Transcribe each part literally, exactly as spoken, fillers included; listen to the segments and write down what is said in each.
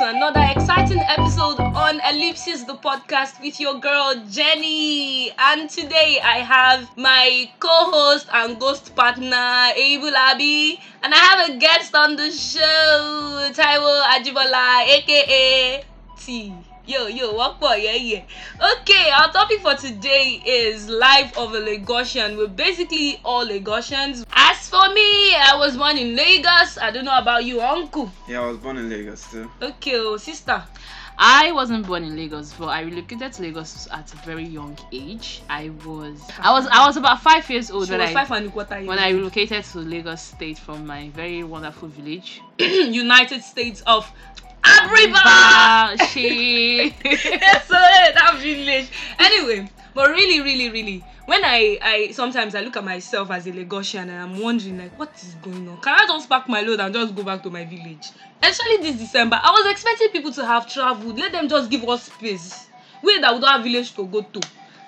to another exciting episode on Ellipsis, the podcast with your girl Jenny. And today I have my co-host and ghost partner Ebu Labi, and I have a guest on the show, Taiwo Ajibola, aka T. Yo, yo, what for? Yeah, yeah. Okay, our topic for today is life of a Lagosian. We're basically all Lagosians. As for me, I was born in Lagos. I don't know about you, uncle. Yeah, I was born in Lagos too. Okay, oh, sister. I wasn't born in Lagos, but I relocated to Lagos at a very young age. I was, I was, I was about five years old she when was I five and a quarter years when I relocated to Lagos State from my very wonderful village, United States of. Abriba! She... That's all right, that village. Anyway, but really, really, really, when I, I sometimes I look at myself as a Lagosian and I'm wondering, like, what is going on? Can I just pack my load and just go back to my village? Especially this December, I was expecting people to have traveled. Let them just give us space. Where that we don't have village to go to.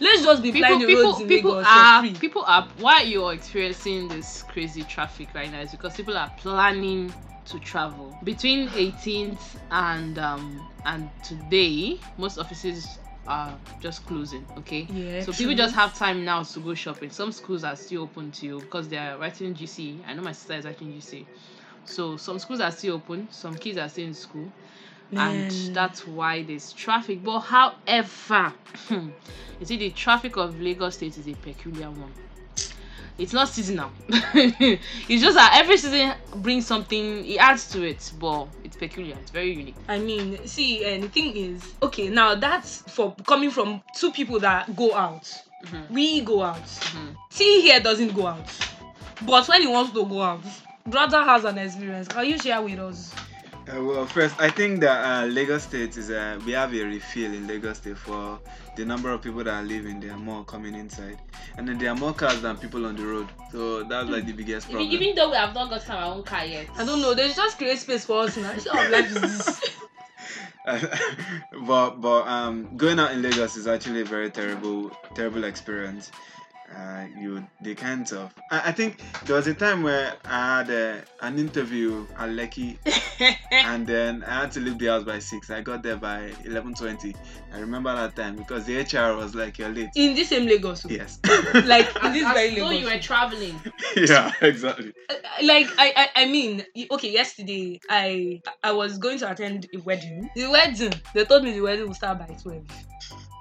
Let's just be people, blind the people, roads in people Lagos are, free. People are... Why you're experiencing this crazy traffic right now is because people are planning to travel. Between eighteenth and um and today, most offices are just closing. Okay, yeah, so people just have time now to go shopping. Some schools are still open to you because they are writing G C E. I know my sister is writing G C E, so some schools are still open. Some kids are still in school, Man. and that's why there's traffic. But however, you see, the traffic of Lagos State is a peculiar one. It's not seasonal. It's just that every season brings something, it adds to it, but it's peculiar, it's very unique. I mean, see, and the thing is, okay, now that's for coming from two people that go out. Mm-hmm. We go out. Mm-hmm. T here doesn't go out. But when he wants to go out, brother has an experience. Can you share with us? Uh, well, first, I think that uh, Lagos State is uh, we have a refill in Lagos State for the number of people that are living. There are more coming inside, and then there are more cars than people on the road. So that's like the biggest problem. Even, even though we have not got our own car yet, I don't know. They just create space for us now. Sort of like this. But but um, going out in Lagos is actually a very terrible terrible experience. Uh, you the kinds of I, I think there was a time where I had uh, an interview at Lekki and then I had to leave the house by six. I got there by eleven twenty. I remember that time because the H R was like, "You're late." In the same Lagos? Yes. Like in this very Lagos? So you were traveling. Yeah, exactly. Uh, like I, I I mean, okay, yesterday I I was going to attend a wedding. The wedding, they told me the wedding will start by twelve.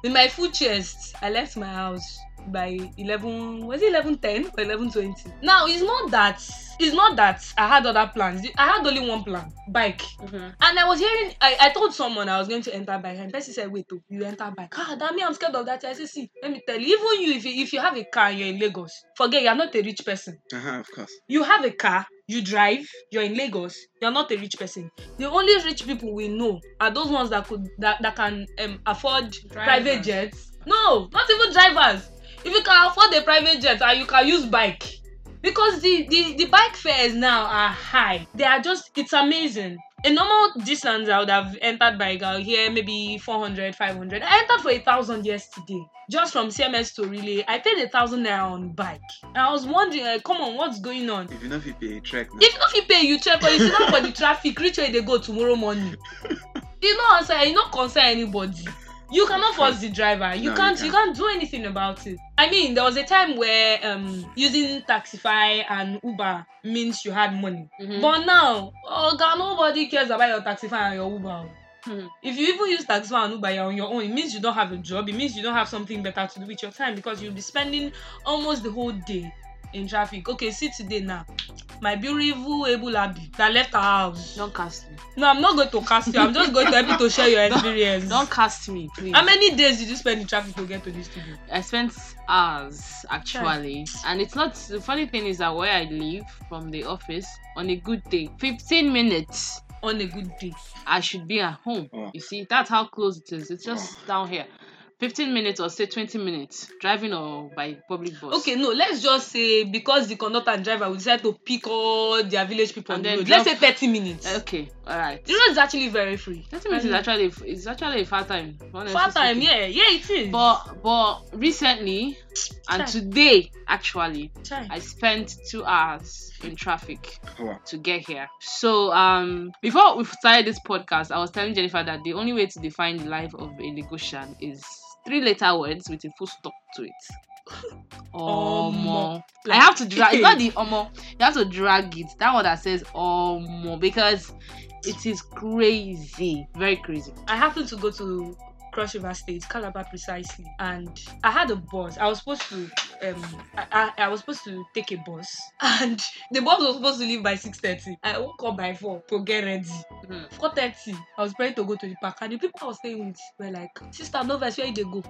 With my full chest, I left my house by eleven, was it eleven ten or eleven twenty? Now it's not that it's not that I had other plans. I had only one plan, bike. Mm-hmm. And I was hearing I, I told someone I was going to enter bike, and person said, "Wait, oh, you enter bike." Ah, that me, I'm scared of that. I said, "See, let me tell you, even you if you if you have a car, you're in Lagos. Forget you're not a rich person." Uh-huh, of course. You have a car, you drive, you're in Lagos, you're not a rich person. The only rich people we know are those ones that could that, that can um, afford drivers. Private jets. No, not even drivers. If you can afford a private jet and you can use bike, because the, the, the bike fares now are high. They are just, it's amazing. A normal distance I would have entered bike out here, maybe four hundred, five hundred. I entered for a thousand yesterday, just from C M S to Relay. I paid a thousand naira on bike. And I was wondering, like, come on, what's going on? If you know if you pay, you trek. Now. If you know if you pay, you trek, but you sit down for the traffic, reach where they go tomorrow morning. You know, answer, you not concern anybody. You cannot force the driver. You, no, can't, you can't. You can't do anything about it. I mean, there was a time where um, using Taxify and Uber means you had money. Mm-hmm. But now, oh God, nobody cares about your Taxify and your Uber. Mm-hmm. If you even use Taxify and Uber, you're on your own. It means you don't have a job. It means you don't have something better to do with your time because you'll be spending almost the whole day in traffic. Okay, see today now. My beautiful Ebu Labi that left our house. Don't cast me. No, I'm not going to cast you. I'm just going to help you to share your experience. Don't, don't cast me, please. How many days did you spend in traffic to get to this studio? I spent hours, actually. Yeah. And it's not... The funny thing is that where I live from the office, on a good day, fifteen minutes on a good day, I should be at home. Oh. You see, that's how close it is. It's just oh. down here. fifteen minutes or say twenty minutes driving or by public bus. Okay, no, let's just say because the conductor and driver will decide to pick all their village people and on the road. Let's say thirty minutes. Okay, all right. The road is actually very free. thirty minutes is actually it's actually a far time. Far time, yeah, yeah, it is. But but recently And Chai. today, actually, Chai. I spent two hours in traffic oh. to get here. So, um, before we started this podcast, I was telling Jennifer that the only way to define the life of a Lagosian is three letter words with a full stop to it. Omo. I have to drag. It's not the omo. You have to drag it. That one that says omo, because it is crazy, very crazy. I happen to go to Cross River State, Calabar precisely, and I had a bus. I was supposed to, um, I, I, I was supposed to take a bus, and the bus was supposed to leave by six thirty. I woke up by four to get ready. Mm. Four thirty, I was ready to go to the park, and the people I was staying with were like, "Sister, no vex, where did they go?"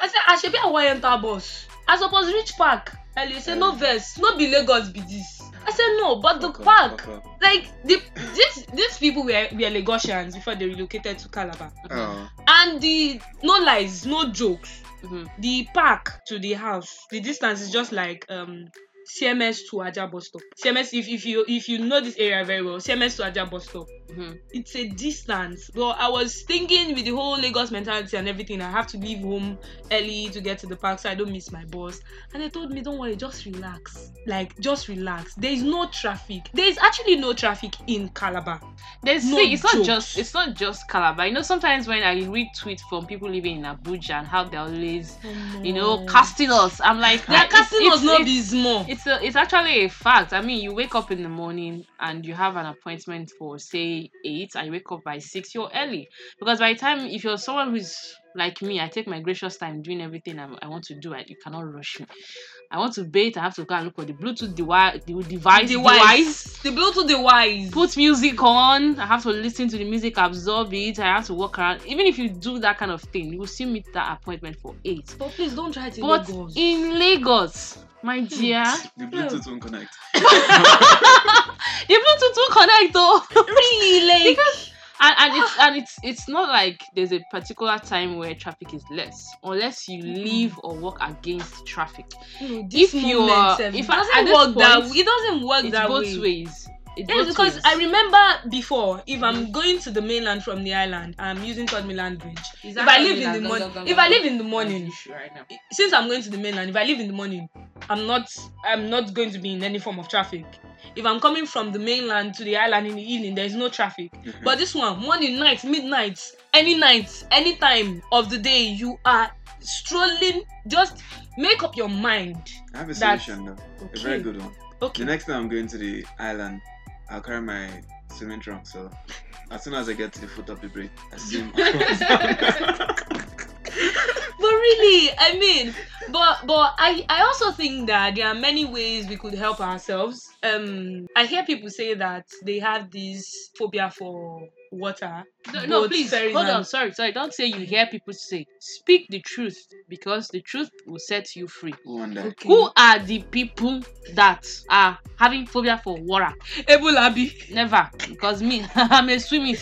I said, "I should be a enter bus. I suppose reach park." And you say, "No vex, no be Lagos be this." I said, "No, but the okay, park, okay. like the this these people were were Lagosians before they relocated to Calabar." Oh. And the no lies, no jokes. Mm-hmm. The park to the house, the distance is just like um C M S to Ajabo stop. C M S, if if you if you know this area very well, C M S to Ajabo stop. Mm-hmm. It's a distance. Well, I was thinking with the whole Lagos mentality and everything, I have to leave home early to get to the park so I don't miss my bus. And they told me, "Don't worry, just relax. Like, just relax. There is no traffic." There is actually no traffic in Calabar. There's no see, it's jokes. not just it's not just Calabar. You know, sometimes when I read tweets from people living in Abuja and how they're always, oh, you know, casting us, I'm like, they're casting us no be small. It's a, it's actually a fact. I mean, you wake up in the morning and you have an appointment for, say, eight, I wake up by six, you're early, because by the time, if you're someone who's like me, I take my gracious time doing everything I, I want to do. I, you cannot rush me. I want to bathe, I have to go and look for the Bluetooth dewi- the device, device. The Bluetooth device. Put music on. I have to listen to the music, absorb it. I have to walk around. Even if you do that kind of thing, you will still meet that appointment for eight. But please don't try to But Lagos. in Lagos, my dear, the Bluetooth won't connect. The Bluetooth won't connect, though. Really? Because And, and it's and it's it's not like there's a particular time where traffic is less, unless you leave or work against traffic. Mm, this if you are, if it doesn't work point, that it doesn't work it's that both way. ways. It yes, both because ways. I remember before, if I'm going to the mainland from the island, I'm using Todmilan Bridge. If I leave in the morning, if I leave in the morning, since I'm going to the mainland, if I leave in the morning, I'm not I'm not going to be in any form of traffic. If I'm coming from the mainland to the island in the evening, there's no traffic. Mm-hmm. But this one, morning, night, midnight, any night, any time of the day, you are strolling. Just make up your mind. I have a solution, though. Okay. A very good one. Okay. The next time I'm going to the island, I'll carry my swimming trunk. So as soon as I get to the foot of the bridge, I swim. But really, I mean, but but I, I also think that there are many ways we could help ourselves. Um, I hear people say that they have this phobia for water. No, no please, hold man. on, sorry, sorry. Don't say you hear people say. Speak the truth, because the truth will set you free. Wonder. Okay. Who are the people that are having phobia for water? Ebu Labi. Never, because me, I'm a swimmer.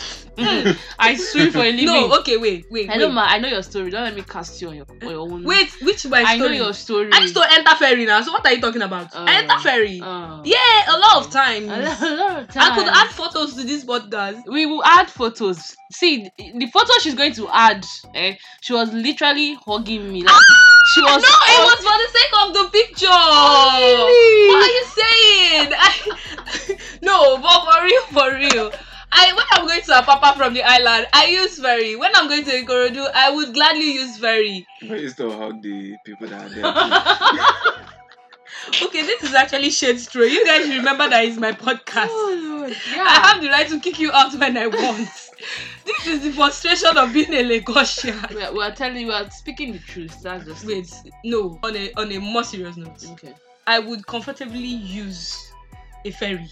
I swim for a living. No, okay, wait, wait. I wait. know my, I know your story. Don't let me cast you on your, on your own. Wait, which my story? I know your story. I used to enter ferry now. So what are you talking about? Uh, I enter ferry. Uh, yeah, a lot of times. A lot, a lot of times. I could add photos to this podcast. We will add photos. See, the photo she's going to add, eh, she was literally hugging me. Like, ah! she was. No, hug- it was for the sake of the picture. Oh, really? What are you saying? I, no, but for real, for real. I when I'm going to Apapa from the island, I use ferry. When I'm going to Ikorodu, I would gladly use ferry. I used to hug the people that are there. Okay, this is actually shade throw. You guys remember that is my podcast. Oh, Lord. Yeah. I have the right to kick you out when I want. This is the frustration of being a Lagosian. We're, we're telling you, we're speaking the truth. That's just Wait, it. no. On a on a more serious note, okay. I would comfortably use a ferry.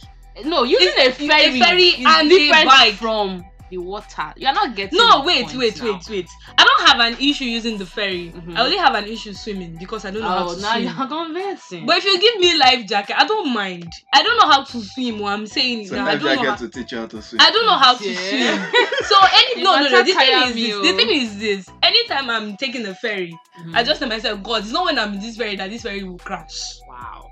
No, using it's, a ferry, a ferry is and different a from the water. You're not getting. No, wait, wait, now. wait, wait. I don't have an issue using the ferry. Mm-hmm. I only have an issue swimming because I don't know oh, how to now swim. You're conversing. But if you give me a life jacket, I don't mind. I don't know how to swim. What I'm saying is so that I don't know how to teach you how to swim. I don't know how yeah. to swim. So any no, no, no. The thing is this. The thing is this. Anytime I'm taking the ferry, mm-hmm. I just tell myself, God, it's not when I'm in this ferry that this ferry will crash. Wow.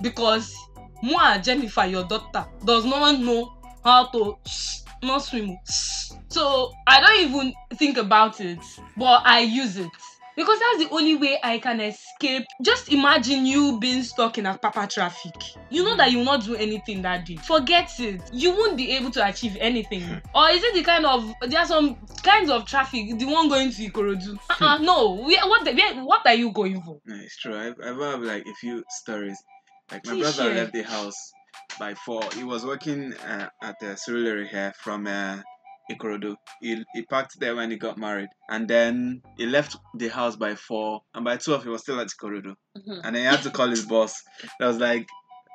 Because moi, Jennifer, your daughter, does not know how to shh, not swim. Shh. So I don't even think about it, but I use it. because that's the only way I can escape. Just imagine you being stuck in Apapa traffic. You know that you will not do anything that day. Forget it. You won't be able to achieve anything. Or is it the kind of, there are some kinds of traffic, the one going to Ikorodu? Uh-uh, no. We, what, the, we, what are you going for? No, it's true. I've, I've heard like a few stories. Like my Please brother share. left the house by four. He was working uh, at the surulere here from uh, Ikorodu. He, he parked there when he got married. And then he left the house by four. And by twelve, he was still at Ikorodu. Mm-hmm. And then he had to call his boss. I was like,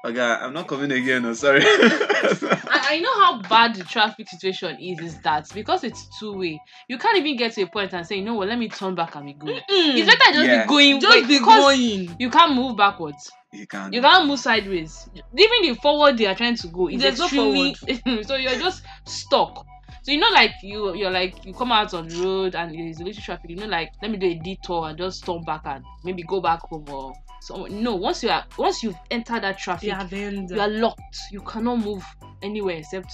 okay, I'm not coming again. No, sorry. I know how bad the traffic situation is, is that because it's two-way, you can't even get to a point and say, you know what, let me turn back and be going. Mm-mm. It's better just yeah. be going. Just wait, be going. You can't move backwards. You can't. You can't move sideways. Even the forward they are trying to go, it's extremely... forward. So you're just stuck. So you know, like you, you're like you come out on the road and there's a little traffic. You know, like let me do a detour and just turn back and maybe go back home or so. No, once you are, once you've entered that traffic, yeah, then the... you are locked. You cannot move anywhere except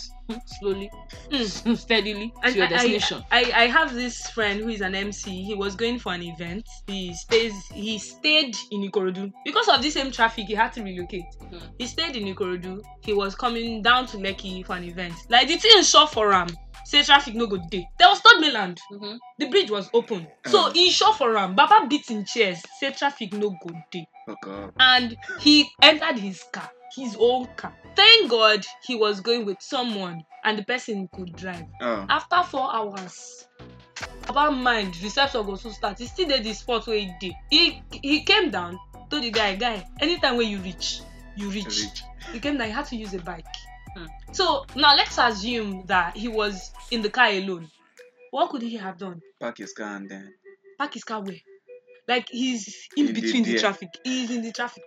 slowly, mm. steadily and to your destination. I, I, I have this friend who is an M C. He was going for an event. He stays. He stayed in Ikorodu because of the same traffic. He had to relocate. Mm. He stayed in Ikorodu. He was coming down to Lekki for an event. Like the thing short for him. Say traffic no good day. There was Todmilan. Mm-hmm. The bridge was open. Mm. So in short for him, Baba beat in chairs. Say traffic no good day. Okay. And he entered his car, his own car. Thank God he was going with someone and the person could drive. Oh. After four hours, Baba mind reception goes to start. He still did the spot where he did. He he came down, told the guy, guy, anytime where you reach, you reach. reach. He came down, he had to use a bike. So now let's assume that he was in the car alone. What could he have done? Park his car and then. Park his car where? Like he's in, in between the, the traffic. He's in the traffic.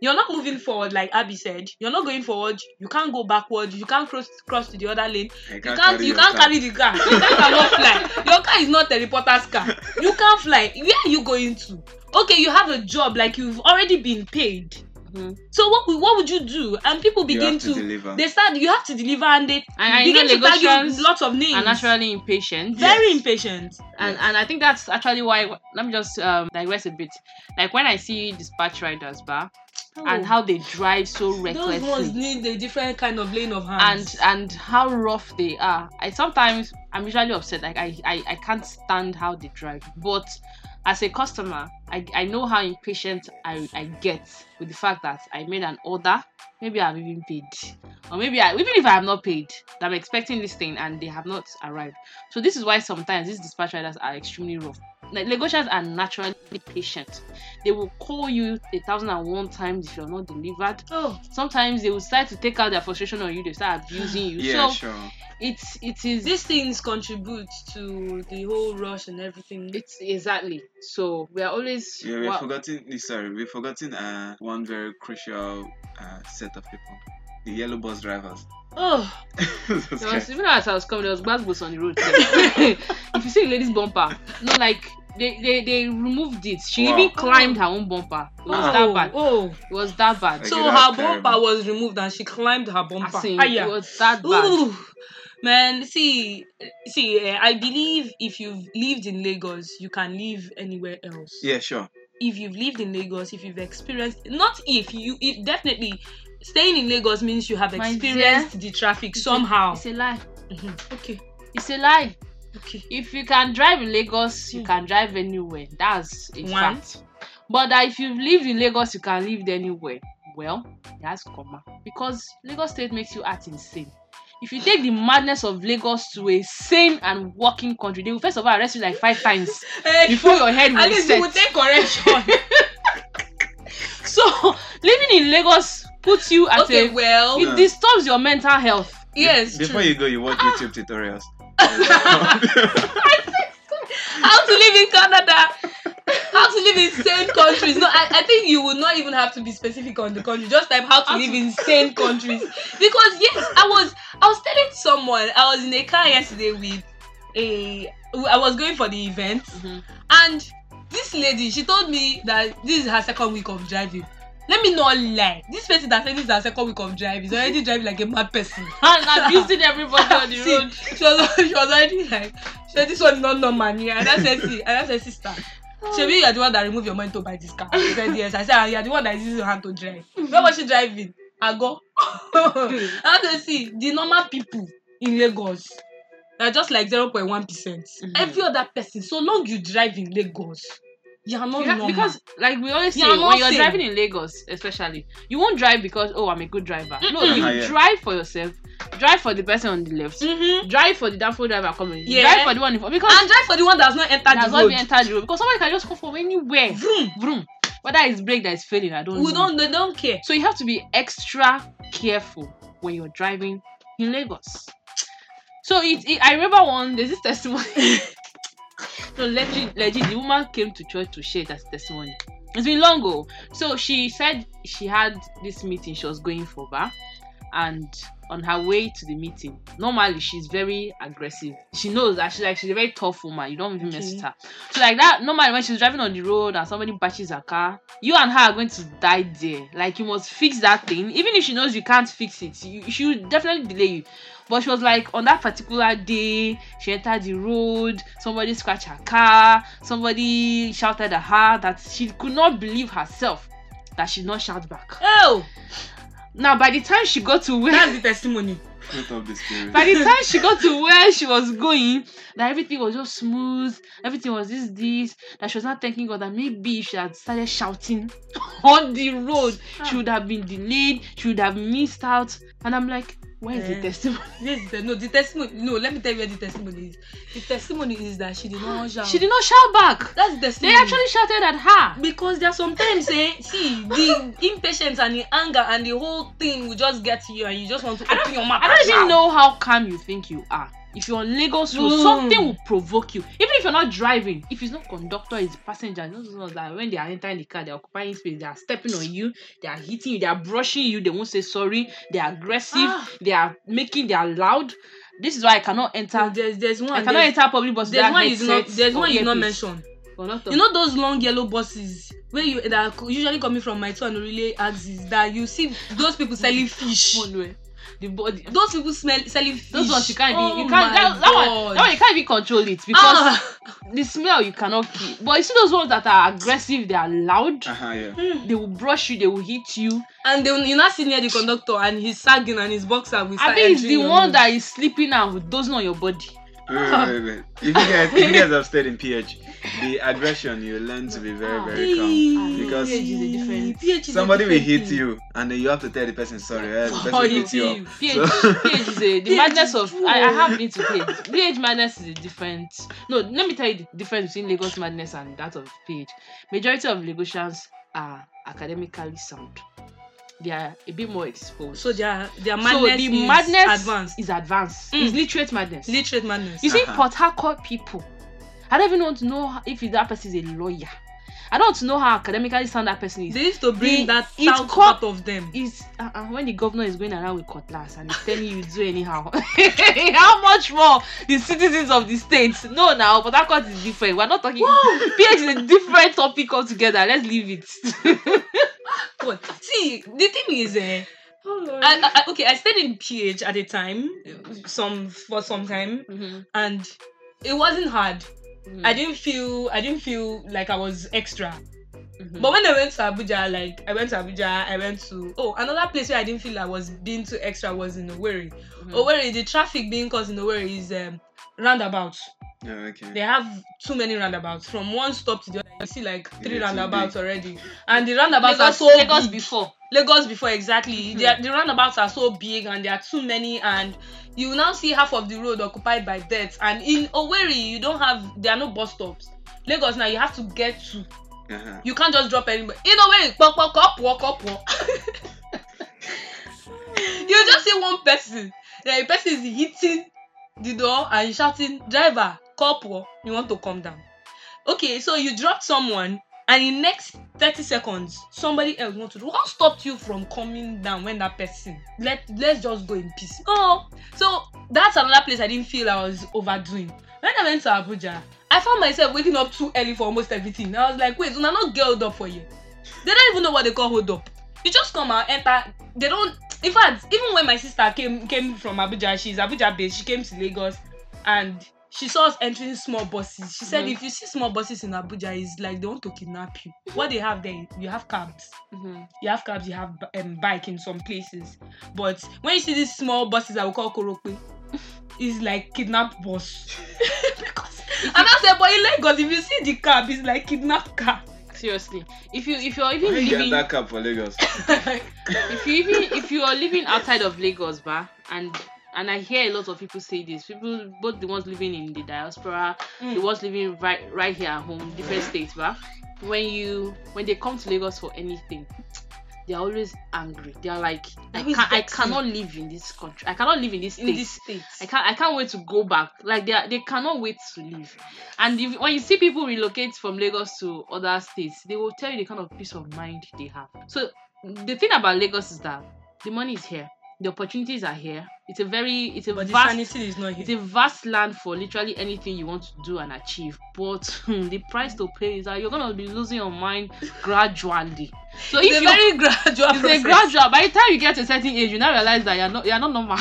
You're not moving forward, like Abby said. You're not going forward. You can't go backward. You can't cross cross to the other lane. You can't. You can't carry, you can't carry the car. Your car cannot fly. Your car is not a reporter's car. You can't fly. Where are you going to? Okay, you have a job. Like you've already been paid. Mm-hmm. So what what would you do? And people begin to, to they start. You have to deliver, and they and begin to target lots of names. And naturally impatient, very yes. impatient. And yes. and I think that's actually why. Let me just um, digress a bit. Like when I see dispatch riders, bar. Oh. And how they drive so recklessly. Those ones need a different kind of lane of hands. And and how rough they are. I sometimes I'm usually upset. Like I I, I can't stand how they drive. But as a customer, I, I know how impatient I, I get with the fact that I made an order. Maybe I've even paid. Or maybe I, even if I have not paid, that I'm expecting this thing and they have not arrived. So this is why sometimes these dispatch riders are extremely rough. Like Lagosians are naturally patient. They will call you a thousand and one times if you're not delivered. Oh. Sometimes they will start to take out their frustration on you. They start abusing you. Yeah, so sure. It's it is these things contribute to the whole rush and everything. It's exactly. So we are always. Yeah, we're wow. forgetting. Sorry, we're forgetting uh, one very crucial uh, set of people: the yellow bus drivers. Oh, was, even as I was coming, there was black bus on the road. If you see a lady's bumper, no, like they, they, they removed it. She wow. even climbed her own bumper. It was oh, that bad. Oh, it was that bad. Okay, so her terrible. bumper was removed and she climbed her bumper. Say, it was that bad. Ooh. Man, see, see, uh, I believe if you've lived in Lagos, you can live anywhere else. Yeah, sure. If you've lived in Lagos, if you've experienced, not if you, if definitely. Staying in Lagos means you have experienced the traffic it's somehow. A, it's a lie. Mm-hmm. Okay. It's a lie. Okay. If you can drive in Lagos, you mm. can drive anywhere. That's a One. fact. But uh, if you've lived in Lagos, you can live anywhere. Well, that's comma. Because Lagos State makes you act insane. If you take the madness of Lagos to a sane and working country, they will first of all arrest you like five times before your head will set. At least you will take correction. So, living in Lagos... puts you at okay, a well. It no. disturbs your mental health. Be- yes. Before true. you go, you watch ah. YouTube tutorials. How to live in Canada? How to live in sane countries? No, I, I think you would not even have to be specific on the country. Just type how to how live to- in sane countries. Because yes, I was I was telling someone I was in a car yesterday with a I was going for the event, mm-hmm. and this lady she told me that this is her second week of driving. Let me not lie. This person that said this is her second week of driving is already driving like a mad person. And abusing everybody on the see, road. She was, she was already like, she said, this one is not normal. And I said, see, and I said, sister, Shebi, you are the one that removed your money to buy this car. She said, yes. I said, you are the one that uses your hand to drive. Where was she driving? I go. I can see the normal people in Lagos. They're just like zero point one percent. Mm-hmm. Every other person, so long you drive in Lagos, you are not normal. Because, like we always say, you when you're sane. Driving in Lagos, especially, you won't drive because, oh, I'm a good driver. Mm-hmm. No, you ah, yeah. drive for yourself. Drive for the person on the left. Mm-hmm. Drive for the downfall driver coming. Yeah. Drive for the one in front. Because and drive for the one that's not entered the road. That's not been entered the road. Because somebody can just go from anywhere. Vroom. Vroom. Whether it's brake that is failing, I don't we know. Don't, they don't care. So you have to be extra careful when you're driving in Lagos. So it, it I remember one, there's this testimony. No, legit, legit, the woman came to church to share that testimony. It's been long ago. So she said she had this meeting she was going for, bar, and on her way to the meeting, normally she's very aggressive. She knows that she's like she's a very tough woman. You don't even mess okay. with her. So like that, normally when she's driving on the road and somebody bashes her car, you and her are going to die there. Like you must fix that thing, even if she knows you can't fix it. You, she will definitely delay you. But she was like, on that particular day, she entered the road, somebody scratched her car, somebody shouted at her that she could not believe herself that she did not shout back. Oh! Now, by the time she got to where... That's the testimony. By the time she got to where she was going, that everything was just smooth, everything was this, this, that she was not thanking God, that maybe if she had started shouting on the road, ah. she would have been delayed, she would have missed out. And I'm like, where is uh, the testimony? Yes, the, no, the testimony. No, let me tell you where the testimony is. The testimony is that she did not shout. She did not shout back. That's the testimony. They actually shouted at her. Because there are sometimes, eh, see, the impatience and the anger and the whole thing will just get to you and you just want to open your mouth. I don't even know how calm you think you are. If you're on Lagos road, mm. something will provoke you. Even if you're not driving, if it's not conductor, it's passenger. You know that when they are entering the car, they are occupying space, they are stepping on you, they are hitting you, they are brushing you, they won't say sorry, they are aggressive, ah. they are making, they are loud. This is why I cannot enter. There's, there's one. I cannot there's, enter public bus. There's one is not. There's one is not mentioned. Conductor. You know those long yellow buses where you that are usually coming from my town relay axis that you see those people selling fish. The body. Those people smell selling fish. Those ones you can't oh be, you can't that, that, one, that one you can't even control it because ah. the smell you cannot keep. But you see those ones that are aggressive, they are loud. Uh-huh, yeah. mm. They will brush you, they will hit you, and then you not see near the conductor and he's sagging and his boxer will. I think it's the one you. That is sleeping and doesn't on your body. Wait, wait, wait. If you guys, if you guys have stayed in P H, the aggression you learn to be very, very calm because P H is somebody will hit you and then you have to tell the person sorry. Yeah, the person hit you. P H, so. P H is a, the P H madness of. I, I have been to P H. P H madness is a different. No, let me tell you the difference between Lagos madness and that of P H. Majority of Lagosians are academically sound. They are a bit more exposed. So their their madness, so the is, madness advanced. is advanced. Mm. It's literate madness. Literate madness. You see, uh-huh. Port Harcourt people, I don't even want to know if that person is a lawyer. I don't want to know how academically sound that person is. They used to bring the, that out part of them. Is uh-uh, when the governor is going around with cutlass and he's telling you do anyhow. How much more the citizens of the states? No, now Port Harcourt is different. We're not talking. P H is a different topic altogether. Let's leave it. God. See, the thing is, uh, oh, I, I, okay, I stayed in P H at a time, some for some time, mm-hmm. and it wasn't hard. Mm-hmm. I didn't feel, I didn't feel like I was extra. Mm-hmm. But when I went to Abuja, like I went to Abuja, I went to oh another place where I didn't feel I was being too extra was in Owerri. Mm-hmm. Owerri, the traffic being caused in Owerri is um, roundabouts. Yeah, okay. They have too many roundabouts. From one stop to the other, you see like three yeah, roundabouts already. And the roundabouts Lagos, are so Lagos big. before. Lagos before, exactly. Mm-hmm. They are, the roundabouts are so big and there are too many. And you now see half of the road occupied by deaths. And in Owerri, you don't have, there are no bus stops. Lagos now, you have to get to. Uh-huh. You can't just drop anybody. In Owerri, pop, pop, pop, walk, up, walk. You just see one person. The person is hitting the door and shouting, driver. Corporal, you want to calm down. Okay, so you dropped someone and in next thirty seconds somebody else wants to do what stopped you from coming down when that person let let's just go in peace. Oh, so that's another place I didn't feel I was overdoing. When I went to Abuja, I found myself waking up too early for almost everything. I was like, wait, una no get hold up for you. They don't even know what they call hold up. You just come out, enter, they don't. In fact, even when my sister came came from Abuja, she's Abuja based, she came to Lagos and she saw us entering small buses. She said, mm-hmm. if you see small buses in Abuja, it's like they want to kidnap you. What they have there, you have cabs. Mm-hmm. You have cabs, you have um, bike in some places. But when you see these small buses that we call Korokwe, it's like kidnap bus. Because, and I said, but in Lagos, if you see the cab, it's like kidnap car. Seriously, if you if you're even Why living you that cab for Lagos, if you even if you are living outside of Lagos, ba, and and I hear a lot of people say this. People, both the ones living in the diaspora, mm. the ones living right right here at home, different yeah. states, ba. When you when they come to Lagos for anything, they are always angry. They are like, I, can, I cannot live in this country. I cannot live in this state. In this state. I can't. I can't wait to go back. Like they are, they cannot wait to leave. And if, when you see people relocate from Lagos to other states, they will tell you the kind of peace of mind they have. So the thing about Lagos is that the money is here, the opportunities are here. It's a very, it's a but vast, is not here. It's a vast land for literally anything you want to do and achieve. But hmm, the price to pay is that you're gonna be losing your mind gradually. So it's if a very gradual it's process. A gradual. By the time you get to a certain age, you now realize that you're not you're not normal.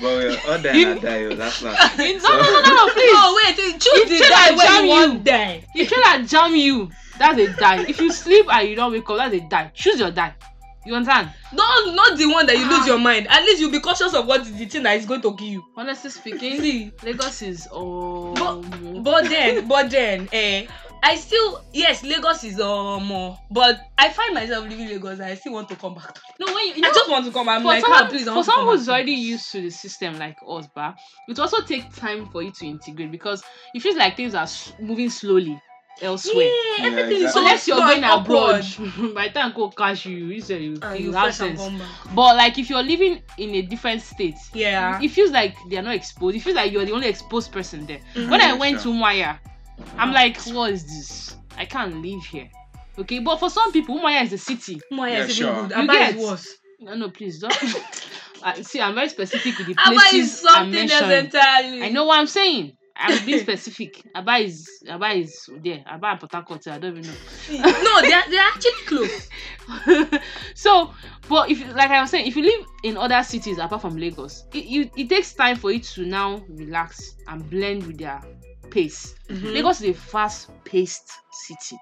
But we're all dying and die, that's not. No, so. no, no, no, no, please. No, wait, choose the die where you want die. If you try to jam you, that's a die. If you sleep and you don't wake up, that's a die. Choose your die. You understand? No, not the one that you ah. lose your mind. At least you'll be cautious of what the thing that is going to kill you. Honestly speaking, see, Lagos is um. But, but then, but then, eh. I still, yes, Lagos is um, uh, but I find myself leaving Lagos and I still want to come back to it. No, when you, you I know, just want to come back. For like, someone, please, for someone who's already used to the system like us, ba, it also takes time for you to integrate because it feels like things are moving slowly elsewhere. Yeah, yeah, everything is so unless you're going abroad, abroad. By the time go cash you, you say you, uh, you have sense. But like if you're living in a different state, yeah, it feels like they're not exposed. It feels like you're the only exposed person there. Mm-hmm. When I went sure. to Maya, I'm like, what is this? I can't live here. Okay, but for some people, Umuahia is a city. Umuahia yeah, is sure. good. Aba is worse. No, no, please don't. uh, see, I'm very specific with the places Aba is something else entirely. I know what I'm saying. I'm being specific. Aba is, Aba is there. Aba and Port Harcourt, I don't even know. No, they're they're actually close. So, but if like I was saying, if you live in other cities apart from Lagos, it you, it takes time for you to now relax and blend with their pace. Mm-hmm. Lagos is a fast-paced city.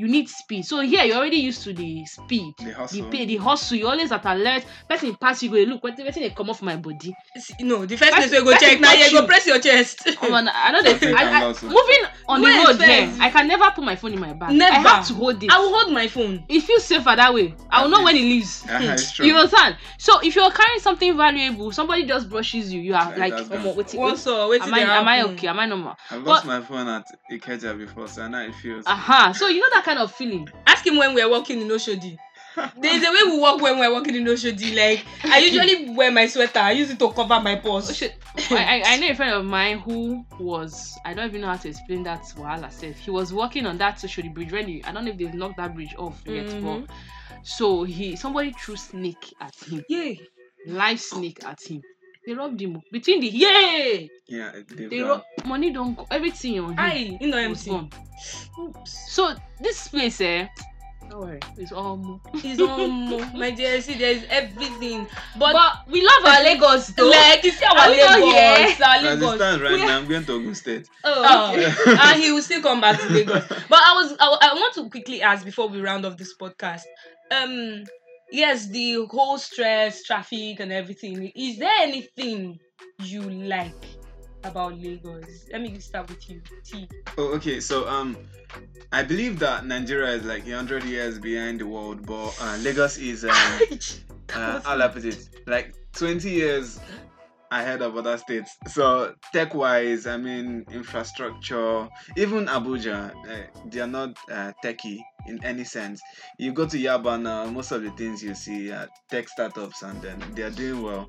You need speed. So here you're already used to the speed, the hustle. The, pay, the hustle. You're always at alert. Person pass you go look. What thing they come off my body? No, the first place you go check now. You go press your chest. Come on, I know that. I, I, moving on Where the road here, I can never put my phone in my bag. Never. I have to hold it. I will hold my phone. It feels safer that way. I will know when it leaves. Uh-huh, you understand? So if you're carrying something valuable, somebody just brushes you. You are like, like oh, wait, wait, also, wait, am, I, am I okay? Am I normal? I lost my phone at Ikeja before, so now it feels. Aha. So you know that kind of feeling. Ask him when we're walking in Oshodi. There's a way we walk when we're walking in Oshodi. Like, I usually wear my sweater. I use it to cover my pores. Oshodi. I, I, I know a friend of mine who was, I don't even know how to explain that to Wahala self. He was walking on that Oshodi bridge. Really, I don't know if they've knocked that bridge off yet, mm-hmm. but so he, somebody threw snake at him. Yay! Live snake at him. They robbed him. Between the, yay! Yeah, they robbed. Money don't go. Everything on him. Aye, you know empty. Oops. So this place, eh? Don't worry, it's all mo. It's all mo. My dear, see, there's everything. But, but we love our Lagos, though. Like you see our Lagos, our Lagos. As it right yeah. now, I'm going to Ogun State. Oh, oh. And he will still come back to Lagos. But I was, I, I want to quickly ask before we round off this podcast. Um, yes, the whole stress, traffic, and everything. Is there anything you like about Lagos? Let me start with you, T. Oh, okay. So, um, I believe that Nigeria is like one hundred years behind the world, but uh, Lagos is um, uh, all opposite. Like twenty years ahead of other states. So, tech-wise, I mean, infrastructure, even Abuja, uh, they are not uh, techie in any sense. You go to Yabana, most of the things you see are tech startups, and then they are doing well.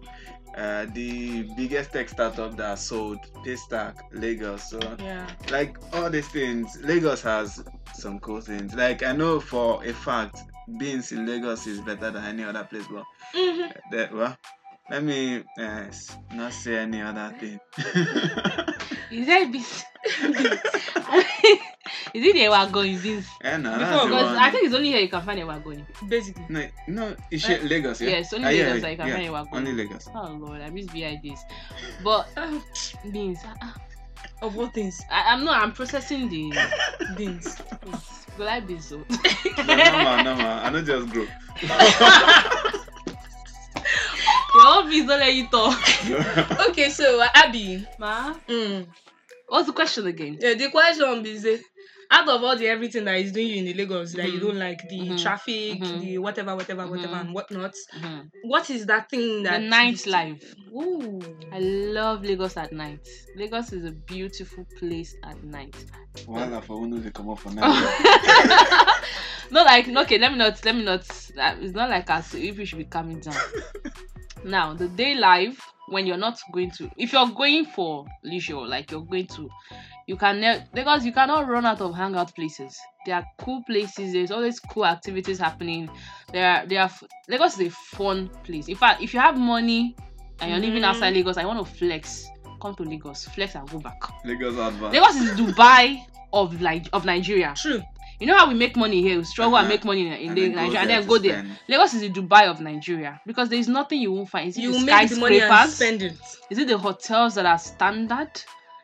Uh, the biggest tech startup that sold, Paystack, Lagos. So, yeah. like all these things, Lagos has some cool things. Like, I know for a fact, beans in Lagos is better than any other place, but mm-hmm. that, well, let me uh, not say any other thing. Is that beans? Is it a wagon beans? Yeah, no, because I think it's only here you can find a wagon. Basically. No, no, it's uh, Lagos. Yeah? Yes, only ah, Lagos yeah, that you can yeah, find a wagon. Only Lagos. Oh Lord, I miss B I Ds. But beans, uh, Of what things? I, I'm not. I'm processing the things. Will I be so? No, no man, no man. I don't just grow. Your office don't let you talk. Okay, so uh, Abby, ma, mm. what's the question again? Yeah, the question is, uh, out of all the everything that is doing you in the Lagos, mm-hmm. that you don't like, the mm-hmm. traffic, mm-hmm. the whatever, whatever, mm-hmm. whatever, and whatnot. Mm-hmm. What is that thing that? The nightlife. Ooh, I love Lagos at night. Lagos is a beautiful place at night. Well, for windows they come up for night. Not like okay, let me not, let me not. It's not like as if we should be coming down. Now the day life, when you're not going to, if you're going for leisure, like you're going to, you can ne- because you cannot run out of hangout places. There are cool places. There's always cool activities happening. There are there are Lagos is a fun place. In fact, if you have money and you're mm. living outside Lagos, I want to flex. Come to Lagos, flex and go back. Lagos advanced. Lagos is Dubai of like of Nigeria. True. You know how we make money here? We struggle and, and make money in, in and Nigeria and then go there. Spend. Lagos is the Dubai of Nigeria because there is nothing you won't find. Is it you the make the money and spend it. Is it the hotels that are standard?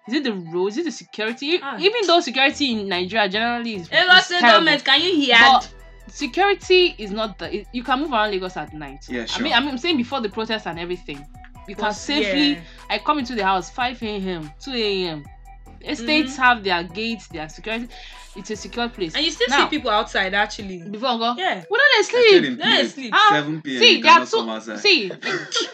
Is it the roads? Is it the security? Ah. Even though security in Nigeria generally is, Lagos is terrible. Government, can you hear? But security is not the... It, you can move around Lagos at night. Yeah, sure. I mean, I mean I'm saying before the protests and everything. You can safely... Yeah. I come into the house five a.m., two a.m. Estates mm-hmm. have their gates, their security. It's a secure place. And you still now, see people outside actually. Before I go, yeah. Why don't they sleep? Don't they sleep? Ah, seven p.m. See, they are so. See,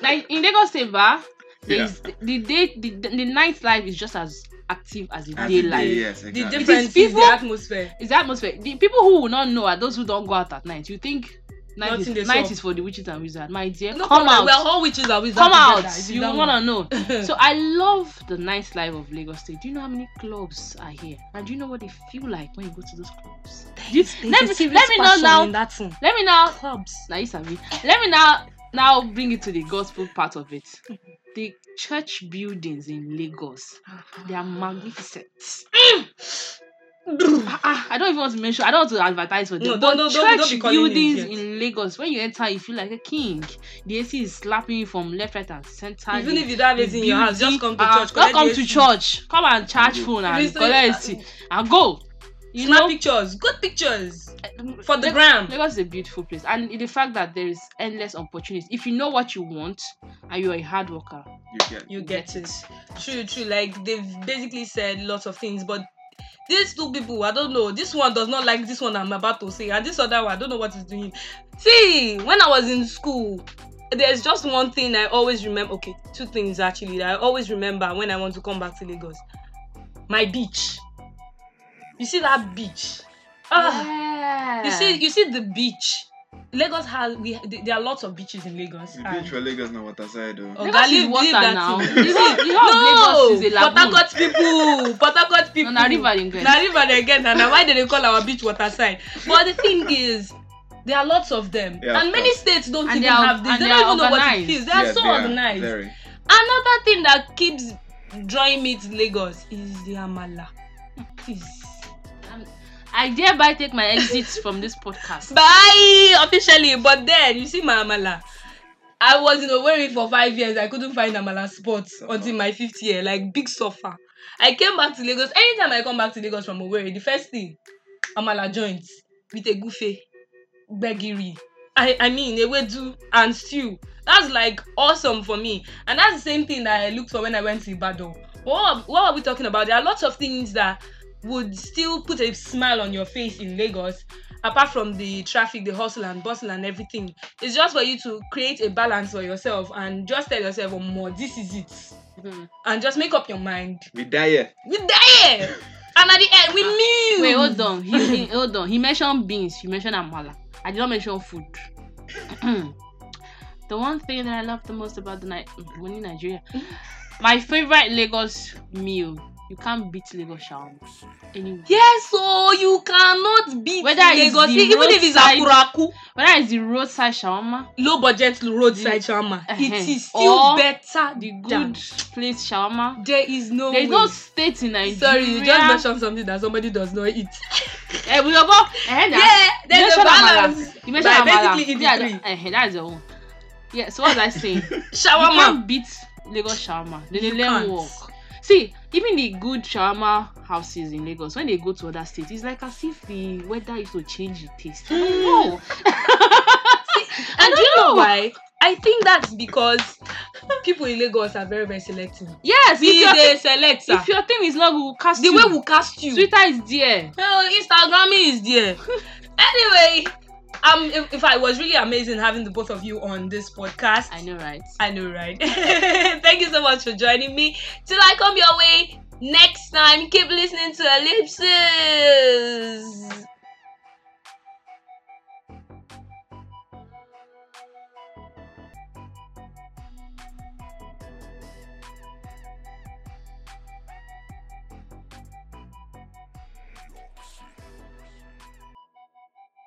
like in Lagos State Bar, yeah. the day, the, the, the night life is just as active as the as day life. Day, yes, exactly. The difference is, people, is the atmosphere. Is the atmosphere. The people who will not know are those who don't go out at night. You think night, is, night is for the witches and wizards, my dear. No, come, come out. We're all witches and wizards. Come out. Together, you want to know. So I love the night life of Lagos State. Do you know how many clubs are here? And do you know what they feel like when you go to those clubs? You, let me let me know now. Let me now. Clubs. Now you sabi. Let me now now bring it to the gospel part of it. The church buildings in Lagos, they are magnificent. Mm. I, I don't even want to mention. I don't want to advertise for them. No, but don't, don't, church don't buildings in Lagos, when you enter, you feel like a king. The A C is slapping you from left, right, and center. Even if you don't have A C in your house, just come to church. Don't come to church. Come and charge phone and collect A C and go. You know, pictures, good pictures for the gram. Lagos is a beautiful place, and the fact that there is endless opportunities. If you know what you want and you are a hard worker, you get you get it. True, true. Like they've basically said lots of things, but. These two people, I don't know. This one does not like this one I'm about to say. And this other one, I don't know what it's doing. See, when I was in school, there's just one thing I always remember. Okay, two things actually that I always remember when I want to come back to Lagos. My beach. You see that beach? Ah, yeah. You see, you see the beach. Lagos has we there are lots of beaches in Lagos. The beach for Lagos now Waterside. Oh, Lagos is water now. You know, you know Lagos is a lagoon. Port Harcourt people, Port Harcourt people. No, na river again. Na river again. And why do they call our beach Waterside? But the thing is, there are lots of them, yeah, and many states don't and even are, have this. They, they don't even organized. Know what it is. They are yeah, so they are organized. Very. Another thing that keeps drawing me to Lagos is the amala. Please. I thereby take my exit from this podcast. Bye! Officially. But then, you see my amala. I was in Owerri for five years. I couldn't find amala spots uh-huh. until my fifth year. Like, big suffer. I came back to Lagos. Anytime I come back to Lagos from Owerri, the first thing, amala joints with a gufe, begiri. I, I mean, ewedu and stew. That's, like, awesome for me. And that's the same thing that I looked for when I went to Ibadan. What, what are we talking about? There are lots of things that... would still put a smile on your face in Lagos, apart from the traffic, the hustle and bustle and everything. It's just for you to create a balance for yourself and just tell yourself, oh, more, this is it. Mm-hmm. And just make up your mind. We die here. We die here. And at the end, we knew. Wait, hold on. He, he, hold on. He mentioned beans. He mentioned amala. I did not mention food. The one thing that I love the most about the night, when in Nigeria, my favorite Lagos meal. You can't beat Lagos shawarma. Anyway. Yes, so you cannot beat whether Lagos, even roadside, if it's akuraku. Whether it's the roadside shawarma, low budget roadside the, shawarma, uh-huh. it is still or better. The good than. Place shawarma. There is no. There is no state in Nigeria. Sorry, you just mentioned something that somebody does not eat. Yeah, there's a balance. You mentioned amala. Basically, it yeah, is three. Uh-huh, that is your own. Yeah. So what was I saying? Shawarma. You can't beat Lagos shawarma. They, they you can't. Walk. See. Even the good shawarma houses in Lagos, when they go to other states, it's like as if the weather is to change the taste. Mm. No. And do you know, know why? I think that's because people in Lagos are very, very selective. Yes, we they select. If your thing is love, we will cast the you. The way we cast you. Twitter is there. Well, Instagram is there. Anyway, um, if, if I was really amazing having the both of you on this podcast. I know, right? I know, right? Thank you so much for joining me. Till I come your way next time, keep listening to Ellipsis.